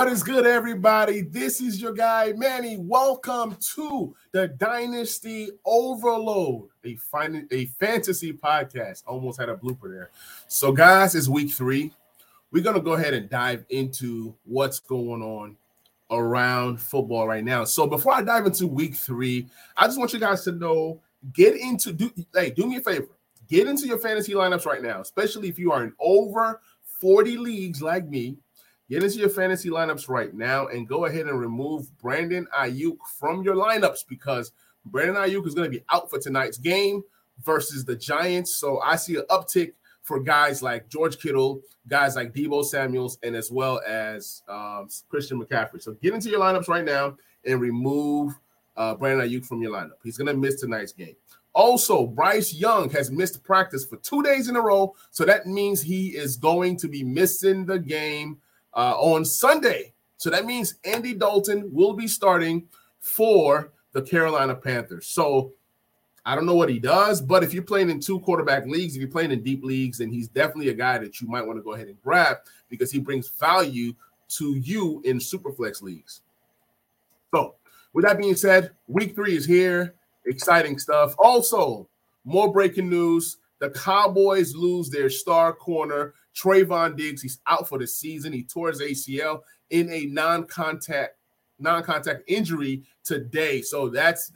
What is good, everybody? This is your guy, Manny. Welcome to the Dynasty Overload, a fantasy podcast. Almost had a blooper there. So, guys, it's week three. We're going to go ahead and dive into what's going on around football right now. So before I dive into week three, I just want you guys to know, do me a favor. Get into your fantasy lineups right now, especially if you are in over 40 leagues like me. Get into your fantasy lineups right now and go ahead and remove Brandon Ayuk from your lineups because Brandon Ayuk is going to be out for tonight's game versus the Giants. So I see an uptick for guys like George Kittle, guys like Deebo Samuels, and as well as Christian McCaffrey. So get into your lineups right now and remove Brandon Ayuk from your lineup. He's going to miss tonight's game. Also, Bryce Young has missed practice for 2 days in a row, so that means he is going to be missing the game on Sunday. So that means Andy Dalton will be starting for the Carolina Panthers. So I don't know what he does, but if you're playing in two quarterback leagues, if you're playing in deep leagues, then he's definitely a guy that you might want to go ahead and grab because he brings value to you in Superflex leagues. So with that being said, week three is here. Exciting stuff. Also, more breaking news. The Cowboys lose their star corner, Trayvon Diggs. He's out for the season. He tore his ACL in a non-contact injury today. So that's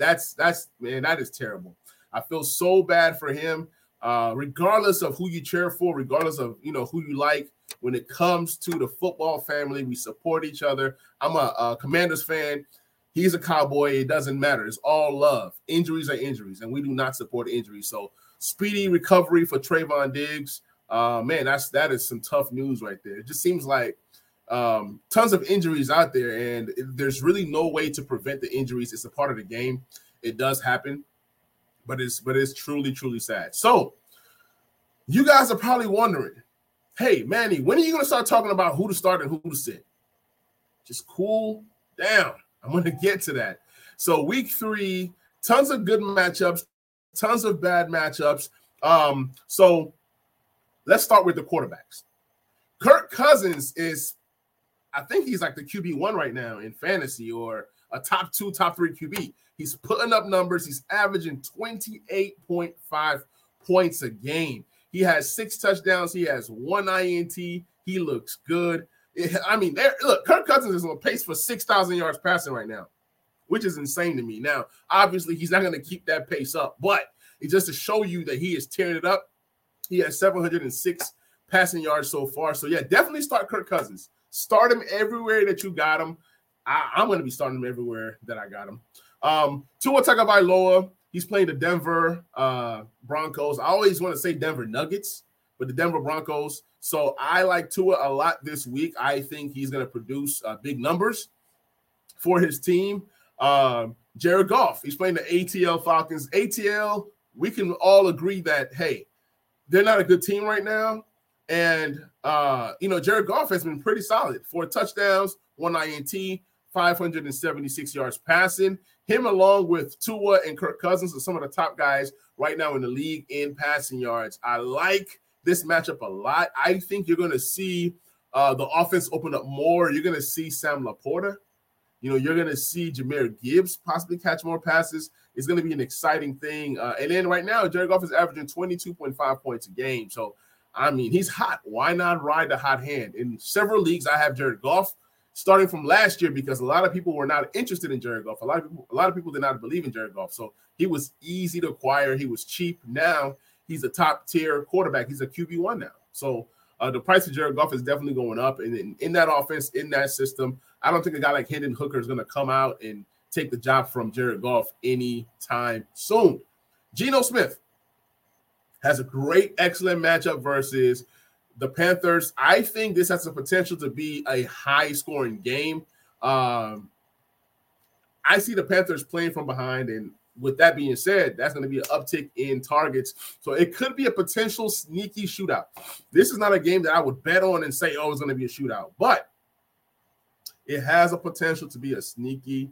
man, that is terrible. I feel so bad for him. Regardless of who you cheer for, regardless of who you like, when it comes to the football family, we support each other. I'm a Commanders fan. He's a Cowboy. It doesn't matter. It's all love. Injuries are injuries, and we do not support injuries. So speedy recovery for Trayvon Diggs. Man, that is some tough news right there. It just seems like tons of injuries out there, and there's really no way to prevent the injuries. It's a part of the game. It does happen, but it's truly, truly sad. So you guys are probably wondering, hey, Manny, when are you going to start talking about who to start and who to sit? Just cool down. I'm going to get to that. So week three, tons of good matchups, tons of bad matchups. So let's start with the quarterbacks. Kirk Cousins is, I think he's like the QB1 right now in fantasy or a top two, top three QB. He's putting up numbers. He's averaging 28.5 points a game. He has 6 touchdowns. He has 1 INT. He looks good. I mean, look, Kirk Cousins is on pace for 6,000 yards passing right now, which is insane to me. Now, obviously, he's not going to keep that pace up, but it's just to show you that he is tearing it up. He has 706 passing yards so far. So, yeah, definitely start Kirk Cousins. Start him everywhere that you got him. I'm going to be starting him everywhere that I got him. Tua Tagovailoa, he's playing the Denver Broncos. I always want to say Denver Nuggets, but the Denver Broncos. So I like Tua a lot this week. I think he's going to produce big numbers for his team. Jared Goff, he's playing the ATL Falcons. ATL, we can all agree that, hey, they're not a good team right now. And, Jared Goff has been pretty solid. 4 touchdowns, 1 INT, 576 yards passing. Him along with Tua and Kirk Cousins are some of the top guys right now in the league in passing yards. I like this matchup a lot. I think you're going to see the offense open up more. You're going to see Sam Laporta. You're going to see Jahmyr Gibbs possibly catch more passes. It's going to be an exciting thing. And then right now, Jared Goff is averaging 22.5 points a game. So, I mean, he's hot. Why not ride the hot hand? In several leagues, I have Jared Goff starting from last year because a lot of people were not interested in Jared Goff. A lot of people did not believe in Jared Goff. So he was easy to acquire. He was cheap. Now he's a top-tier quarterback. He's a QB1 now. So the price of Jared Goff is definitely going up. And in that offense, in that system, I don't think a guy like Hendon Hooker is going to come out and take the job from Jared Goff anytime soon. Geno Smith has a excellent matchup versus the Panthers. I think this has the potential to be a high-scoring game. I see the Panthers playing from behind, and with that being said, that's going to be an uptick in targets. So it could be a potential sneaky shootout. This is not a game that I would bet on and say, oh, it's going to be a shootout. But it has a potential to be a sneaky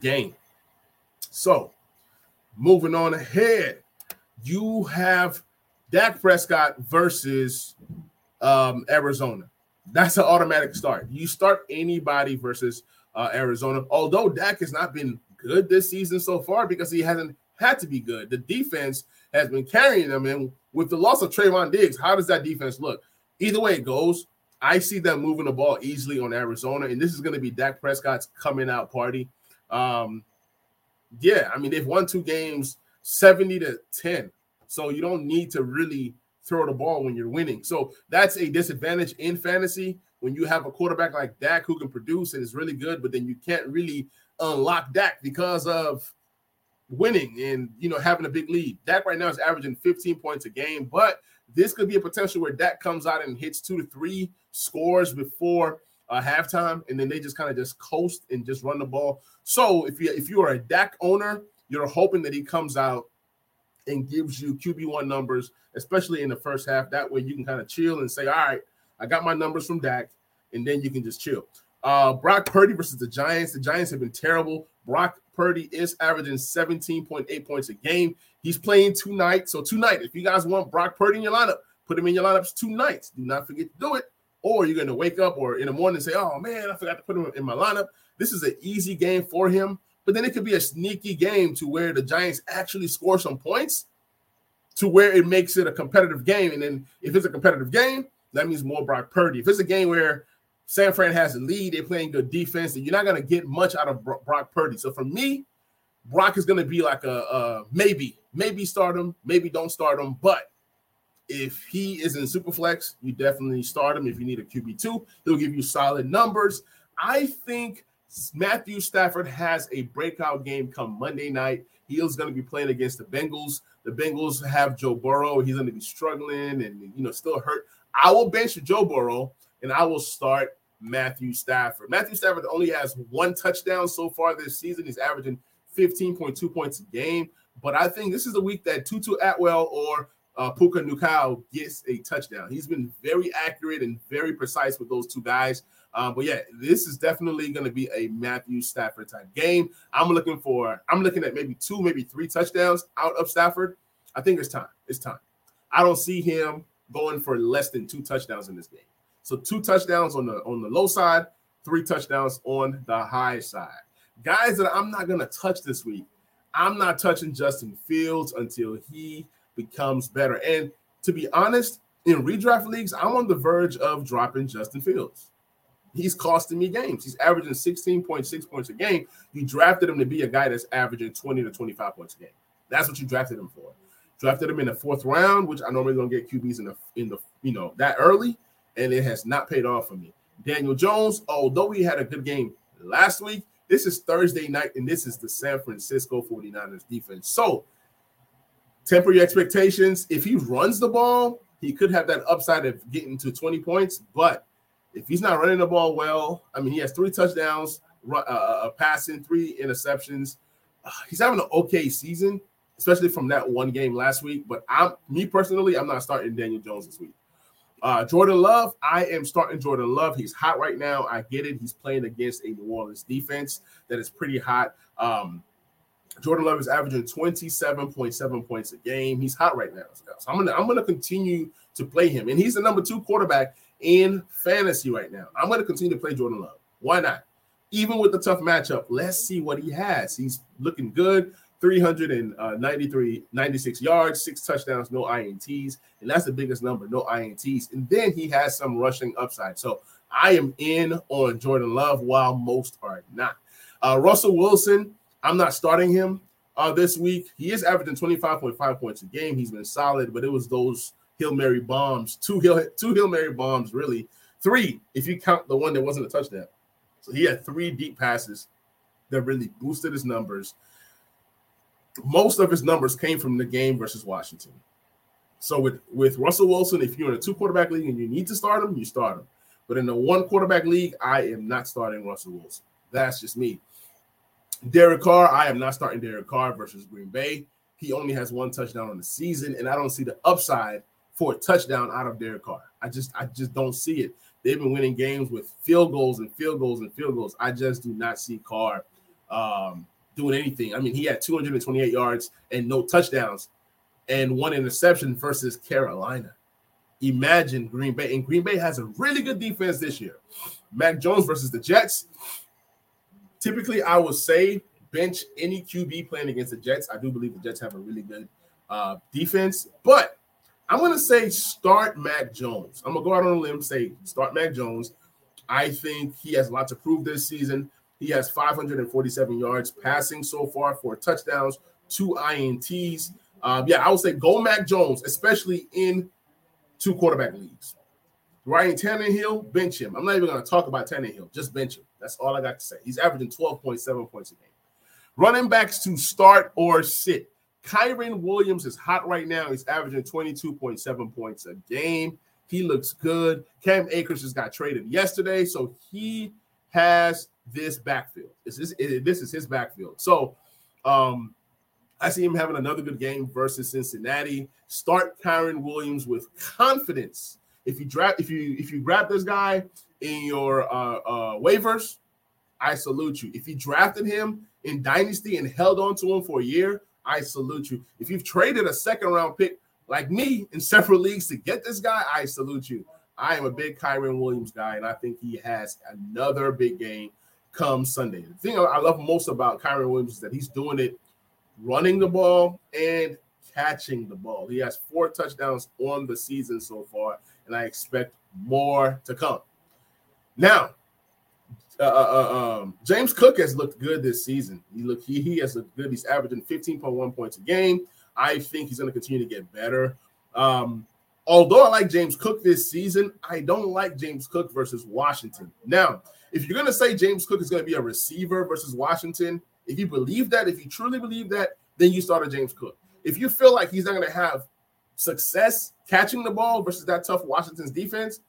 game. So moving on ahead, you have Dak Prescott versus Arizona. That's an automatic start. You start anybody versus Arizona, although Dak has not been good this season so far because he hasn't had to be good. The defense has been carrying them, and with the loss of Trayvon Diggs, how does that defense look? Either way it goes, I see them moving the ball easily on Arizona, and this is going to be Dak Prescott's coming out party. Yeah, I mean, they've won two games 70-10, so you don't need to really throw the ball when you're winning. So that's a disadvantage in fantasy when you have a quarterback like Dak who can produce and is really good, but then you can't really unlock Dak because of winning and, you know, having a big lead. Dak right now is averaging 15 points a game, but this could be a potential where Dak comes out and hits 2 to 3 scores before halftime, and then they just kind of just coast and just run the ball. So if you are a Dak owner, you're hoping that he comes out and gives you QB1 numbers, especially in the first half. That way you can kind of chill and say, all right, I got my numbers from Dak, and then you can just chill. Brock Purdy versus the Giants. The Giants have been terrible. Brock Purdy is averaging 17.8 points a game. He's playing tonight. So tonight, if you guys want Brock Purdy in your lineup, put him in your lineups tonight. Do not forget to do it. Or you're going to wake up or in the morning and say, oh, man, I forgot to put him in my lineup. This is an easy game for him. But then it could be a sneaky game to where the Giants actually score some points to where it makes it a competitive game. And then if it's a competitive game, that means more Brock Purdy. If it's a game where San Fran has a lead, they're playing good defense, and you're not going to get much out of Brock Purdy. So for me, Brock is going to be like a maybe. Maybe start him, maybe don't start him. But if he is in Superflex, you definitely start him. If you need a QB2, he'll give you solid numbers. I think Matthew Stafford has a breakout game come Monday night. He is going to be playing against the Bengals. The Bengals have Joe Burrow. He's going to be struggling and, you know, still hurt. I will bench Joe Burrow, and I will start Matthew Stafford. Matthew Stafford only has 1 touchdown so far this season. He's averaging 15.2 points a game. But I think this is the week that Tutu Atwell or Puka Nacua gets a touchdown. He's been very accurate and very precise with those 2 guys. But yeah, this is definitely going to be a Matthew Stafford type game. I'm looking at maybe 2, maybe 3 touchdowns out of Stafford. I think it's time. It's time. I don't see him going for less than 2 touchdowns in this game. So 2 touchdowns on the low side, 3 touchdowns on the high side. Guys that I'm not going to touch this week. I'm not touching Justin Fields until he becomes better. And to be honest, in redraft leagues, I'm on the verge of dropping Justin Fields. He's costing me games. He's averaging 16.6 points a game. You drafted him to be a guy that's averaging 20 to 25 points a game. That's what you drafted him for. Drafted him in the 4th round, which I normally don't get QBs in the you know, that early, and it has not paid off for me. Daniel Jones, although he had a good game last week, this is Thursday night, and this is the San Francisco 49ers defense. So temper your expectations. If he runs the ball, he could have that upside of getting to 20 points, but if he's not running the ball well, I mean, he has 3 touchdowns, passing, 3 interceptions. He's having an okay season, especially from that one game last week. But I'm not starting Daniel Jones this week. Jordan Love, I am starting Jordan Love. He's hot right now. I get it. He's playing against a New Orleans defense that is pretty hot. Jordan Love is averaging 27.7 points a game. He's hot right now. So I'm gonna continue to play him, and he's the number 2 quarterback in fantasy right now. I'm going to continue to play Jordan Love. Why not? Even with the tough matchup, let's see what he has. He's looking good. 396 yards, 6 touchdowns, no INTs. And that's the biggest number, no INTs. And then he has some rushing upside. So I am in on Jordan Love while most are not. Russell Wilson, I'm not starting him this week. He is averaging 25.5 points a game. He's been solid, but it was those Hail Mary bombs, two Hail Mary bombs, really 3 if you count the one that wasn't a touchdown. So he had 3 deep passes that really boosted his numbers. Most of his numbers came from the game versus Washington. So with Russell Wilson, if you're in a 2 quarterback league and you need to start him, you start him. But in a 1 quarterback league, I am not starting Russell Wilson. That's just me. Derek Carr, I am not starting Derek Carr versus Green Bay. He only has 1 touchdown on the season, and I don't see the upside for a touchdown out of Derek Carr. I just don't see it. They've been winning games with field goals and field goals and field goals. I just do not see Carr doing anything. I mean, he had 228 yards and no touchdowns and 1 interception versus Carolina. imagine Green Bay. And Green Bay has a really good defense this year. Mac Jones versus the Jets. Typically, I would say bench any QB playing against the Jets. I do believe the Jets have a really good defense. But I'm going to say start Mac Jones. I'm going to go out on a limb and say start Mac Jones. I think he has a lot to prove this season. He has 547 yards passing so far, 4 touchdowns, 2 INTs. I would say go Mac Jones, especially in 2 quarterback leagues. Ryan Tannehill, bench him. I'm not even going to talk about Tannehill. Just bench him. That's all I got to say. He's averaging 12.7 points a game. Running backs to start or sit. Kyren Williams is hot right now. He's averaging 22.7 points a game. He looks good. Cam Akers just got traded yesterday, so he has this backfield. This is his backfield. So I see him having another good game versus Cincinnati. Start Kyren Williams with confidence. If you grab this guy in your waivers, I salute you. If you drafted him in Dynasty and held on to him for a year, I salute you. If you've traded a second-round pick like me in several leagues to get this guy, I salute you. I am a big Kyren Williams guy, and I think he has another big game come Sunday. The thing I love most about Kyren Williams is that he's doing it running the ball and catching the ball. He has 4 touchdowns on the season so far, and I expect more to come. Now, James Cook has looked good this season. He has looked good. He's averaging 15.1 points a game. I think he's going to continue to get better. Although I like James Cook this season, I don't like James Cook versus Washington. Now, if you're going to say James Cook is going to be a receiver versus Washington, if you believe that, if you truly believe that, then you start a James Cook. If you feel like he's not going to have success catching the ball versus that tough Washington's defense,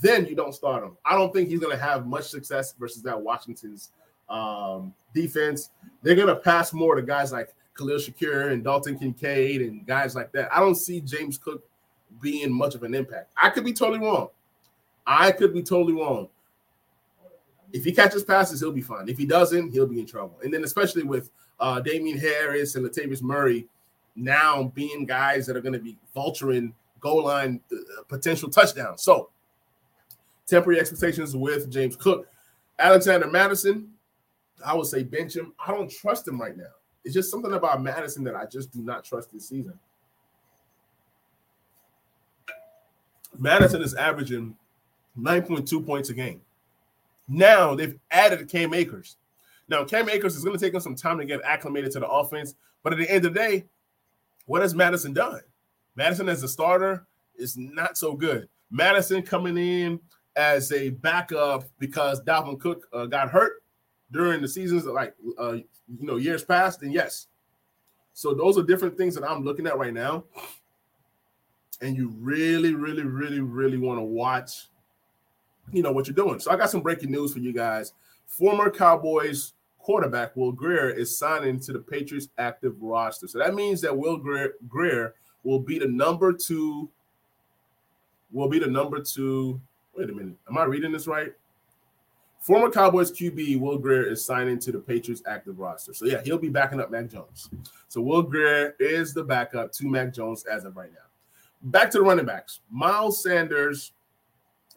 then you don't start him. I don't think he's going to have much success versus that Washington's defense. They're going to pass more to guys like Khalil Shakir and Dalton Kincaid and guys like that. I don't see James Cook being much of an impact. I could be totally wrong. If he catches passes, he'll be fine. If he doesn't, he'll be in trouble. And then especially with Damien Harris and Latavius Murray now being guys that are going to be vulturing goal line potential touchdowns. So temporary expectations with James Cook. Alexander Mattison, I would say bench him. I don't trust him right now. It's just something about Madison that I just do not trust this season. Madison is averaging 9.2 points a game. Now they've added Cam Akers. Now Cam Akers is going to take him some time to get acclimated to the offense, but at the end of the day, what has Madison done? Madison as a starter is not so good. Madison coming in as a backup because Dalvin Cook got hurt during the seasons, years past, and yes. So those are different things that I'm looking at right now. And you really, really, really, really want to watch, what you're doing. So I got some breaking news for you guys. Former Cowboys quarterback Will Greer is signing to the Patriots active roster. So that means that Will Greer will be the number two. Wait a minute. Am I reading this right? Former Cowboys QB Will Greer is signing to the Patriots active roster. So, yeah, he'll be backing up Mac Jones. So, Will Greer is the backup to Mac Jones as of right now. Back to the running backs. Miles Sanders,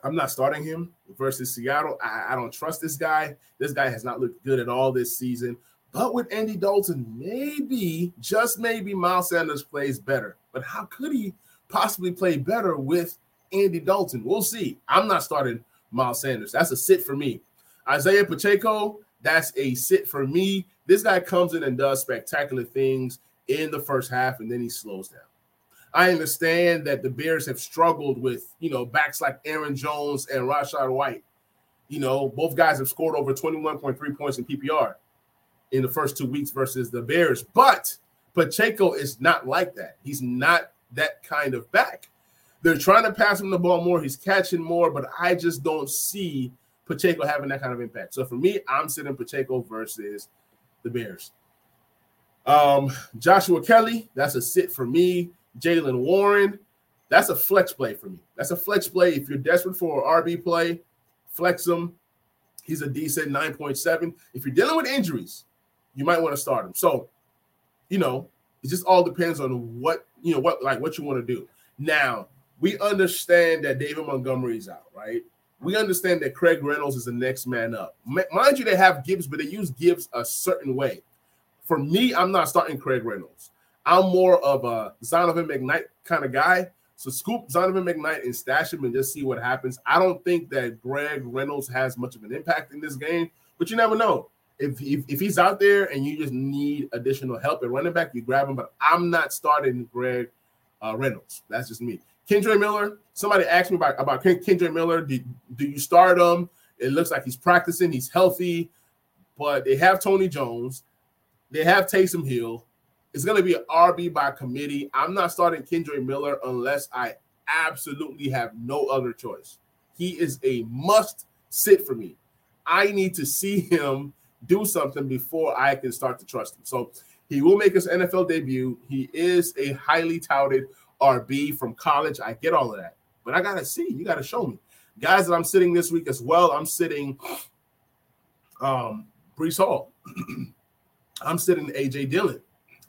I'm not starting him versus Seattle. I don't trust this guy. This guy has not looked good at all this season. But with Andy Dalton, maybe, just maybe, Miles Sanders plays better. But how could he possibly play better with Andy Dalton? We'll see. I'm not starting Miles Sanders. That's a sit for me. Isaiah Pacheco, that's a sit for me. This guy comes in and does spectacular things in the first half, and then he slows down. I understand that the Bears have struggled with, backs like Aaron Jones and Rachaad White. Both guys have scored over 21.3 points in PPR in the first 2 weeks versus the Bears. But Pacheco is not like that. He's not that kind of back. They're trying to pass him the ball more. He's catching more, but I just don't see Pacheco having that kind of impact. So for me, I'm sitting Pacheco versus the Bears. Joshua Kelly, that's a sit for me. Jaylen Warren, that's a flex play for me. That's a flex play. If you're desperate for an RB play, flex him. He's a decent 9.7. If you're dealing with injuries, you might want to start him. So, it just all depends on what you want to do. Now, we understand that David Montgomery's out, right? We understand that Craig Reynolds is the next man up. Mind you, they have Gibbs, but they use Gibbs a certain way. For me, I'm not starting Craig Reynolds. I'm more of a Zonovan McKnight kind of guy. So scoop Zonovan McKnight and stash him and just see what happens. I don't think that Craig Reynolds has much of an impact in this game, but you never know. If he's out there and you just need additional help at running back, you grab him. But I'm not starting Craig Reynolds. That's just me. Kendre Miller, somebody asked me about Kendre Miller. Do you start him? It looks like he's practicing. He's healthy. But they have Tony Jones. They have Taysom Hill. It's going to be an RB by committee. I'm not starting Kendre Miller unless I absolutely have no other choice. He is a must-sit for me. I need to see him do something before I can start to trust him. So he will make his NFL debut. He is a highly touted RB from college. I get all of that. But I got to see. You got to show me. Guys that I'm sitting this week as well, I'm sitting Breece Hall. I'm sitting A.J. Dillon.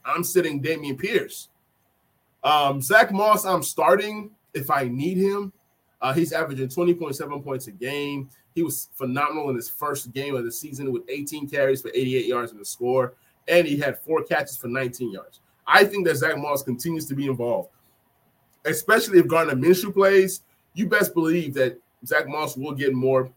I'm sitting Dameon Pierce. Zach Moss, I'm starting if I need him. He's averaging 20.7 points a game. He was phenomenal in his first game of the season with 18 carries for 88 yards and a score, and he had 4 catches for 19 yards. I think that Zach Moss continues to be involved, especially if Gardner Minshew plays. You best believe that Zach Moss will get more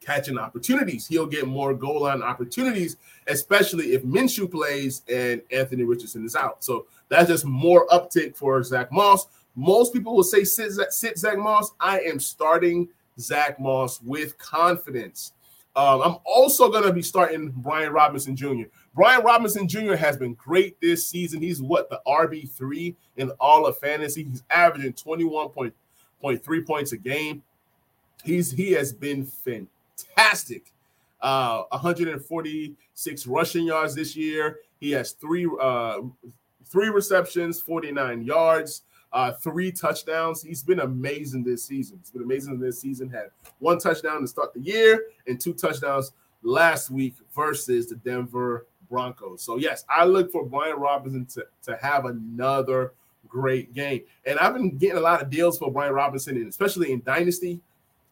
catching opportunities. He'll get more goal line opportunities, especially if Minshew plays and Anthony Richardson is out. So that's just more uptick for Zach Moss. Most people will say sit Zach Moss. I am starting Zach Moss with confidence. I'm also going to be starting Brian Robinson Jr. Brian Robinson Jr. has been great this season. He's the RB3 in all of fantasy. He's averaging 21.3 points a game. He has been fantastic. 146 rushing yards this year. He has three receptions, 49 yards, 3 touchdowns. He's been amazing this season. Had 1 touchdown to start the year and 2 touchdowns last week versus the Denver Broncos. So, yes, I look for Brian Robinson to have another great game. And I've been getting a lot of deals for Brian Robinson, and especially in Dynasty.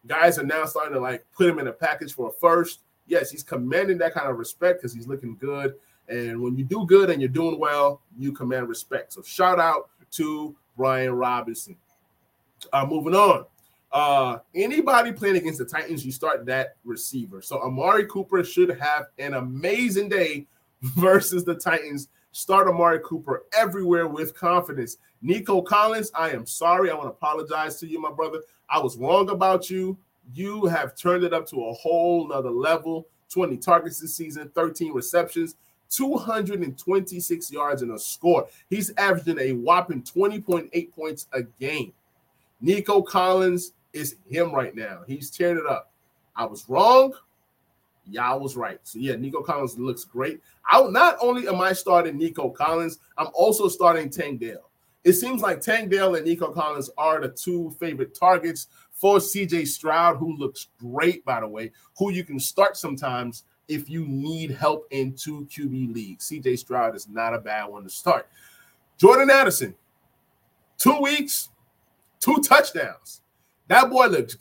Guys are now starting to put him in a package for a first. Yes, he's commanding that kind of respect because he's looking good. And when you do good and you're doing well, you command respect. So shout out to Brian Robinson. Moving on. Anybody playing against the Titans, you start that receiver. So Amari Cooper should have an amazing day versus the Titans. Start Amari Cooper everywhere with confidence. Nico Collins, I am sorry. I want to apologize to you, my brother. I was wrong about you. You have turned it up to a whole nother level. 20 targets this season, 13 receptions, 226 yards and a score. He's averaging a whopping 20.8 points a game. Nico Collins is him right now. He's tearing it up. I was wrong. Y'all was right. So, yeah, Nico Collins looks great. Not only am I starting Nico Collins, I'm also starting Tank Dell. It seems like Tank Dell and Nico Collins are the 2 favorite targets for C.J. Stroud, who looks great, by the way, who you can start sometimes if you need help in 2 QB leagues. C.J. Stroud is not a bad one to start. Jordan Addison, 2 weeks, 2 touchdowns. That boy looks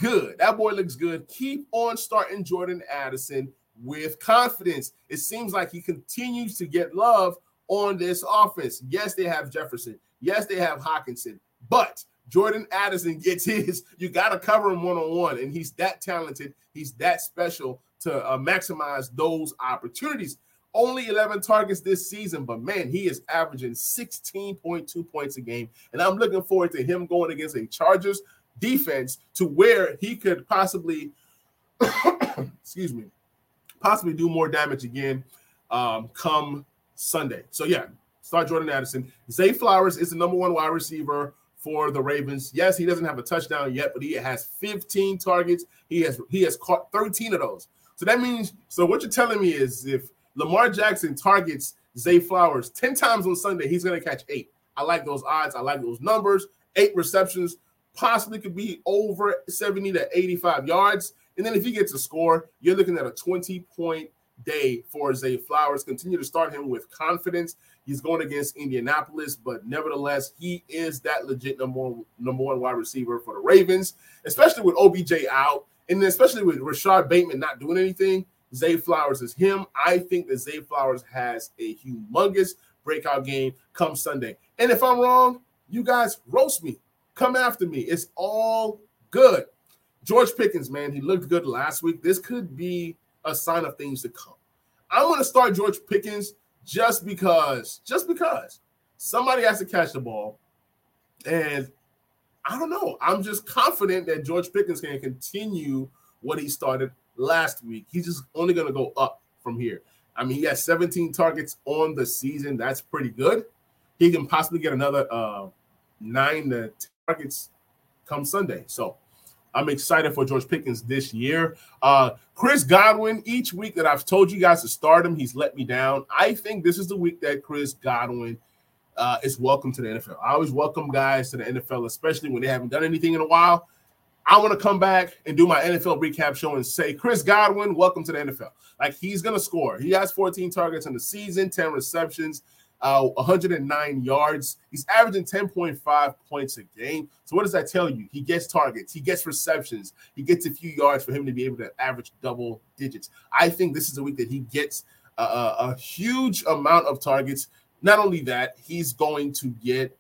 good. Keep on starting Jordan Addison with confidence. It seems like he continues to get love on this offense. Yes, they have Jefferson. Yes, they have Hawkinson. But Jordan Addison gets his. You got to cover him one-on-one, and he's that talented. He's that special to maximize those opportunities. Only 11 targets this season, but, man, he is averaging 16.2 points a game, and I'm looking forward to him going against a Chargers defense to where he could possibly possibly do more damage again come Sunday. So yeah, start Jordan Addison. Zay Flowers is the number 1 wide receiver for the Ravens. Yes, he doesn't have a touchdown yet, but he has 15 targets. He has caught 13 of those. So that means, so what you're telling me is if Lamar Jackson targets Zay Flowers 10 times on Sunday, he's going to catch 8. I like those odds. I like those numbers. 8 receptions. Possibly could be over 70 to 85 yards. And then if he gets a score, you're looking at a 20-point day for Zay Flowers. Continue to start him with confidence. He's going against Indianapolis, but nevertheless, he is that legit number one wide receiver for the Ravens, especially with OBJ out, and especially with Rashad Bateman not doing anything. Zay Flowers is him. I think that Zay Flowers has a humongous breakout game come Sunday. And if I'm wrong, you guys roast me. Come after me. It's all good. George Pickens, man, he looked good last week. This could be a sign of things to come. I'm going to start George Pickens just because somebody has to catch the ball. And I don't know. I'm just confident that George Pickens can continue what he started last week. He's just only going to go up from here. I mean, he has 17 targets on the season. That's pretty good. He can possibly get another 9 to 10 targets come Sunday. So I'm excited for George Pickens this year. Chris Godwin, each week that I've told you guys to start him, he's let me down. I think this is the week that Chris Godwin is welcome to the NFL. I always welcome guys to the NFL, especially when they haven't done anything in a while. I want to come back and do my NFL recap show and say, Chris Godwin, welcome to the NFL. Like, he's going to score. He has 14 targets in the season, 10 receptions, 109 yards. He's averaging 10.5 points a game. So what does that tell you? He gets targets. He gets receptions. He gets a few yards for him to be able to average double digits. I think this is a week that he gets a huge amount of targets. Not only that, he's going to get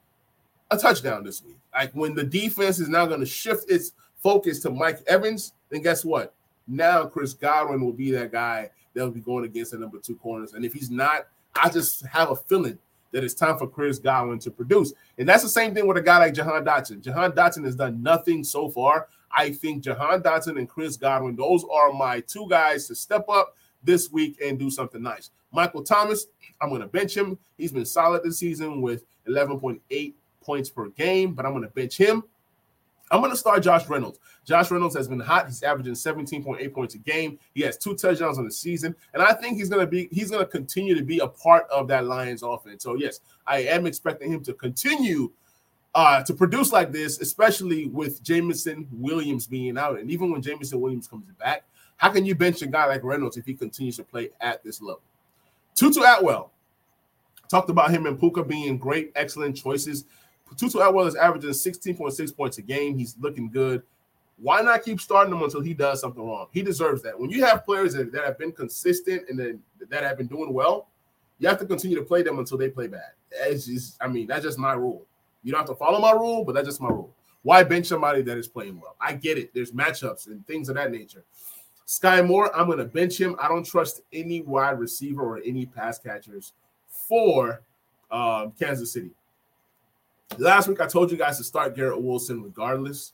a touchdown this week. Like, when the defense is now going to shift its focus to Mike Evans, then guess what? Now Chris Godwin will be that guy that will be going against the number two corners. And if he's not, I just have a feeling that it's time for Chris Godwin to produce. And that's the same thing with a guy like Jahan Dotson. Jahan Dotson has done nothing so far. I think Jahan Dotson and Chris Godwin, those are my two guys to step up this week and do something nice. Michael Thomas, I'm going to bench him. He's been solid this season with 11.8 points per game, but I'm going to bench him. I'm going to start Josh Reynolds. Josh Reynolds has been hot. He's averaging 17.8 points a game. He has 2 touchdowns on the season, and I think he's going to continue to be a part of that Lions offense. So yes, I am expecting him to continue to produce like this, especially with Jameson Williams being out. And even when Jameson Williams comes back, how can you bench a guy like Reynolds if he continues to play at this level? Tutu Atwell. Talked about him and Puka being great, excellent choices. Tutu Atwell is averaging 16.6 points a game. He's looking good. Why not keep starting him until he does something wrong? He deserves that. When you have players that have been consistent and that have been doing well, you have to continue to play them until they play bad. That's just my rule. You don't have to follow my rule, but that's just my rule. Why bench somebody that is playing well? I get it. There's matchups and things of that nature. Sky Moore, I'm going to bench him. I don't trust any wide receiver or any pass catchers for Kansas City. Last week, I told you guys to start Garrett Wilson regardless,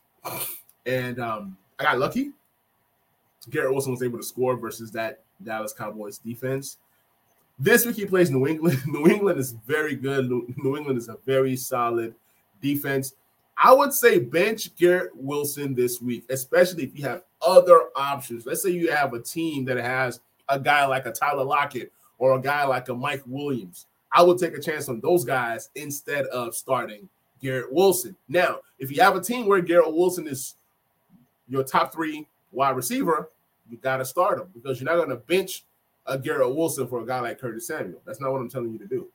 and I got lucky. Garrett Wilson was able to score versus that Dallas Cowboys defense. This week, he plays New England. New England is very good. New England is a very solid defense. I would say bench Garrett Wilson this week, especially if you have other options. Let's say you have a team that has a guy like a Tyler Lockett or a guy like a Mike Williams. I would take a chance on those guys instead of starting Garrett Wilson. Now, if you have a team where Garrett Wilson is your top 3 wide receiver, you got to start him because you're not going to bench a Garrett Wilson for a guy like Curtis Samuel. That's not what I'm telling you to do.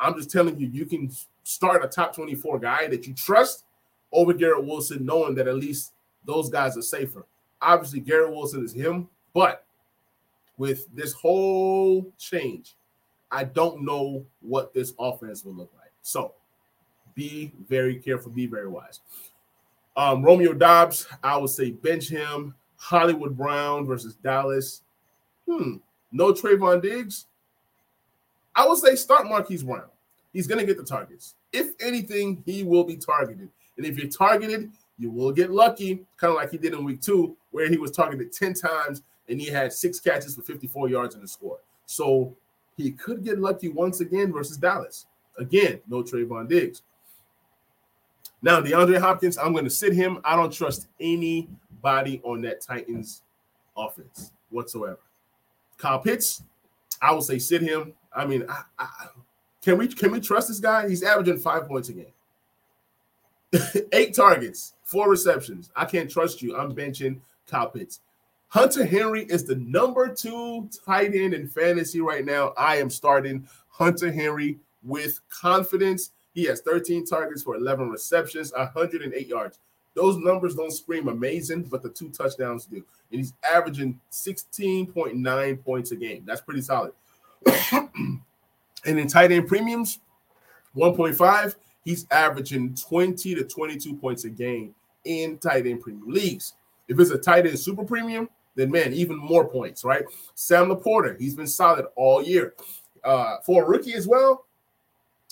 I'm just telling you, you can start a top 24 guy that you trust over Garrett Wilson, knowing that at least those guys are safer. Obviously, Garrett Wilson is him, but with this whole change, I don't know what this offense will look like. So be very careful, be very wise. Romeo Dobbs, I would say bench him. Hollywood Brown versus Dallas. No Trayvon Diggs. I would say start Marquise Brown. He's going to get the targets. If anything, he will be targeted. And if you're targeted, you will get lucky, kind of like he did in week 2, where he was targeted 10 times and he had 6 catches for 54 yards and a score. So he could get lucky once again versus Dallas. Again, no Trayvon Diggs. Now, DeAndre Hopkins, I'm going to sit him. I don't trust anybody on that Titans offense whatsoever. Kyle Pitts, I would say sit him. I mean, can we trust this guy? He's averaging 5 points a game. 8 targets, 4 receptions. I can't trust you. I'm benching Kyle Pitts. Hunter Henry is the #2 tight end in fantasy right now. I am starting Hunter Henry with confidence. He has 13 targets for 11 receptions, 108 yards. Those numbers don't scream amazing, but the 2 touchdowns do. And he's averaging 16.9 points a game. That's pretty solid. And in tight end premiums, 1.5, he's averaging 20 to 22 points a game in tight end premium leagues. If it's a tight end super premium, then, man, even more points, right? Sam Laporta, he's been solid all year. For a rookie as well,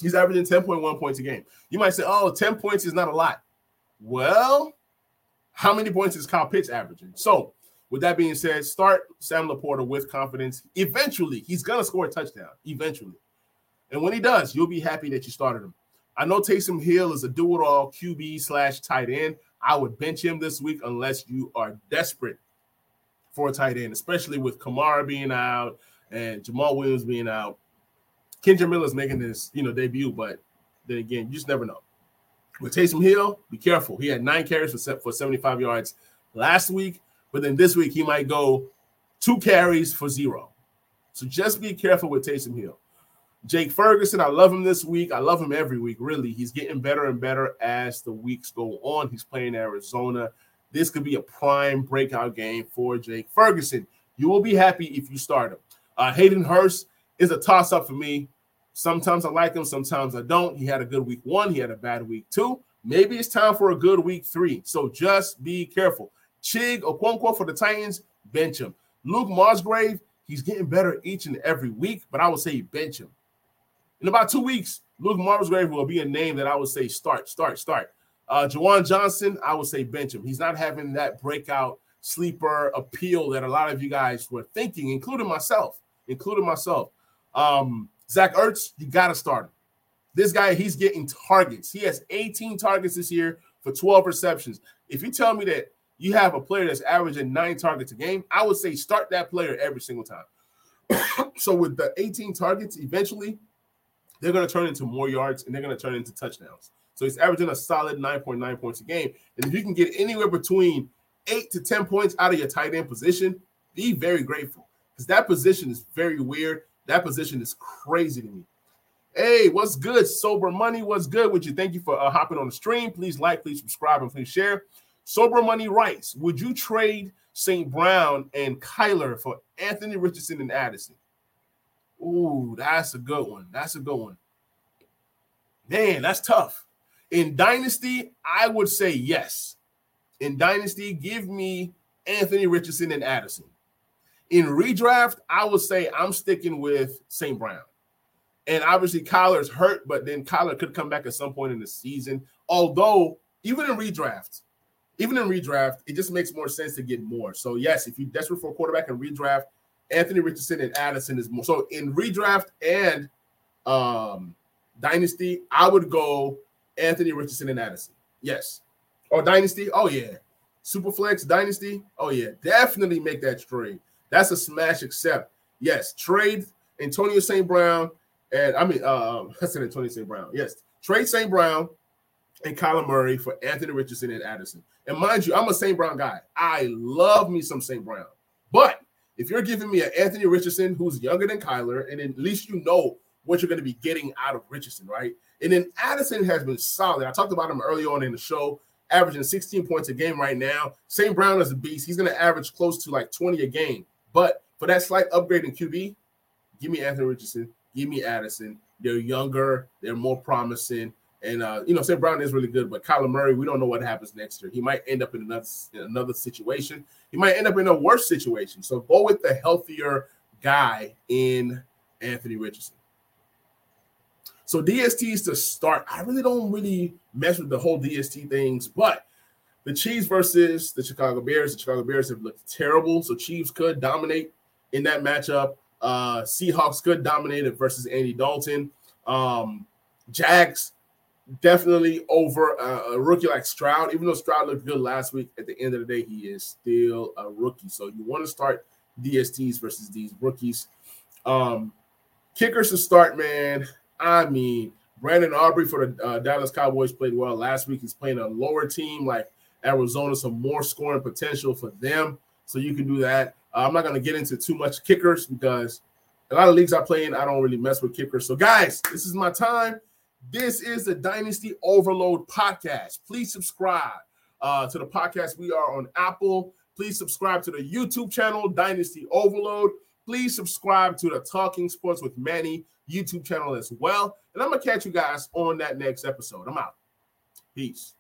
he's averaging 10.1 points a game. You might say, oh, 10 points is not a lot. Well, how many points is Kyle Pitts averaging? So with that being said, start Sam Laporta with confidence. Eventually, he's going to score a touchdown, eventually. And when he does, you'll be happy that you started him. I know Taysom Hill is a do-it-all QB/tight end. I would bench him this week unless you are desperate for a tight end, especially with Kamara being out and Jamal Williams being out. Kendre Miller's making his debut, but then again, you just never know. With Taysom Hill, be careful. He had 9 carries for 75 yards last week, but then this week he might go 2 carries for 0. So just be careful with Taysom Hill. Jake Ferguson, I love him this week. I love him every week, really. He's getting better and better as the weeks go on. He's playing Arizona. This could be a prime breakout game for Jake Ferguson. You will be happy if you start him. Hayden Hurst is a toss-up for me. Sometimes I like him, sometimes I don't. He had a good week 1. He had a bad week 2. Maybe it's time for a good week 3. So just be careful. Chig Okonkwo for the Titans, bench him. Luke Musgrave, he's getting better each and every week, but I would say bench him. In about 2 weeks, Luke Musgrave will be a name that I would say start. Juwan Johnson, I would say bench him. He's not having that breakout sleeper appeal that a lot of you guys were thinking, including myself. Zach Ertz, you got to start him. This guy, he's getting targets. He has 18 targets this year for 12 receptions. If you tell me that you have a player that's averaging 9 targets a game, I would say start that player every single time. So with the 18 targets, eventually they're going to turn into more yards, and they're going to turn into touchdowns. So he's averaging a solid 9.9 points a game. And if you can get anywhere between 8 to 10 points out of your tight end position, be very grateful, because that position is very weird. That position is crazy to me. Hey, what's good? Sober Money, what's good with you? Thank you for hopping on the stream. Please like, please subscribe, and please share. Sober Money writes, would you trade St. Brown and Kyler for Anthony Richardson and Addison? Ooh, that's a good one. Man, that's tough. In Dynasty, I would say yes. In Dynasty, give me Anthony Richardson and Addison. In redraft, I would say I'm sticking with St. Brown. And obviously, Kyler's hurt, but then Kyler could come back at some point in the season. Although, even in redraft, it just makes more sense to get more. So, yes, if you're desperate for a quarterback in redraft, Anthony Richardson and Addison is more. So in redraft and Dynasty, I would go Anthony Richardson and Addison. Yes. Or Dynasty. Oh, yeah. Superflex Dynasty. Oh, yeah. Definitely make that trade. That's a smash accept. Yes. Trade Antonio St. Brown. Yes. Trade St. Brown and Kyler Murray for Anthony Richardson and Addison. And mind you, I'm a St. Brown guy. I love me some St. Brown. But if you're giving me an Anthony Richardson who's younger than Kyler, and at least you know what you're going to be getting out of Richardson, right? And then Addison has been solid. I talked about him early on in the show, averaging 16 points a game right now. St. Brown is a beast. He's going to average close to like 20 a game. But for that slight upgrade in QB, give me Anthony Richardson. Give me Addison. They're younger. They're more promising. And, St. Brown is really good, but Kyler Murray, we don't know what happens next year. He might end up in another situation. He might end up in a worse situation. So go with the healthier guy in Anthony Richardson. So DSTs to start. I really don't really mess with the whole DST things, but the Chiefs versus the Chicago Bears. The Chicago Bears have looked terrible, so Chiefs could dominate in that matchup. Seahawks could dominate versus Andy Dalton. Jags. Definitely over a rookie like Stroud. Even though Stroud looked good last week, at the end of the day, he is still a rookie. So you want to start DSTs versus these rookies. Kickers to start, man. I mean, Brandon Aubrey for the Dallas Cowboys played well last week. He's playing a lower team like Arizona, some more scoring potential for them. So you can do that. I'm not going to get into too much kickers because a lot of leagues I play in, I don't really mess with kickers. So, guys, this is my time. This is the Dynasty Overload podcast. Please subscribe to the podcast. We are on Apple. Please subscribe to the YouTube channel, Dynasty Overload. Please subscribe to the Talking Sports with Manny YouTube channel as well. And I'm going to catch you guys on that next episode. I'm out. Peace.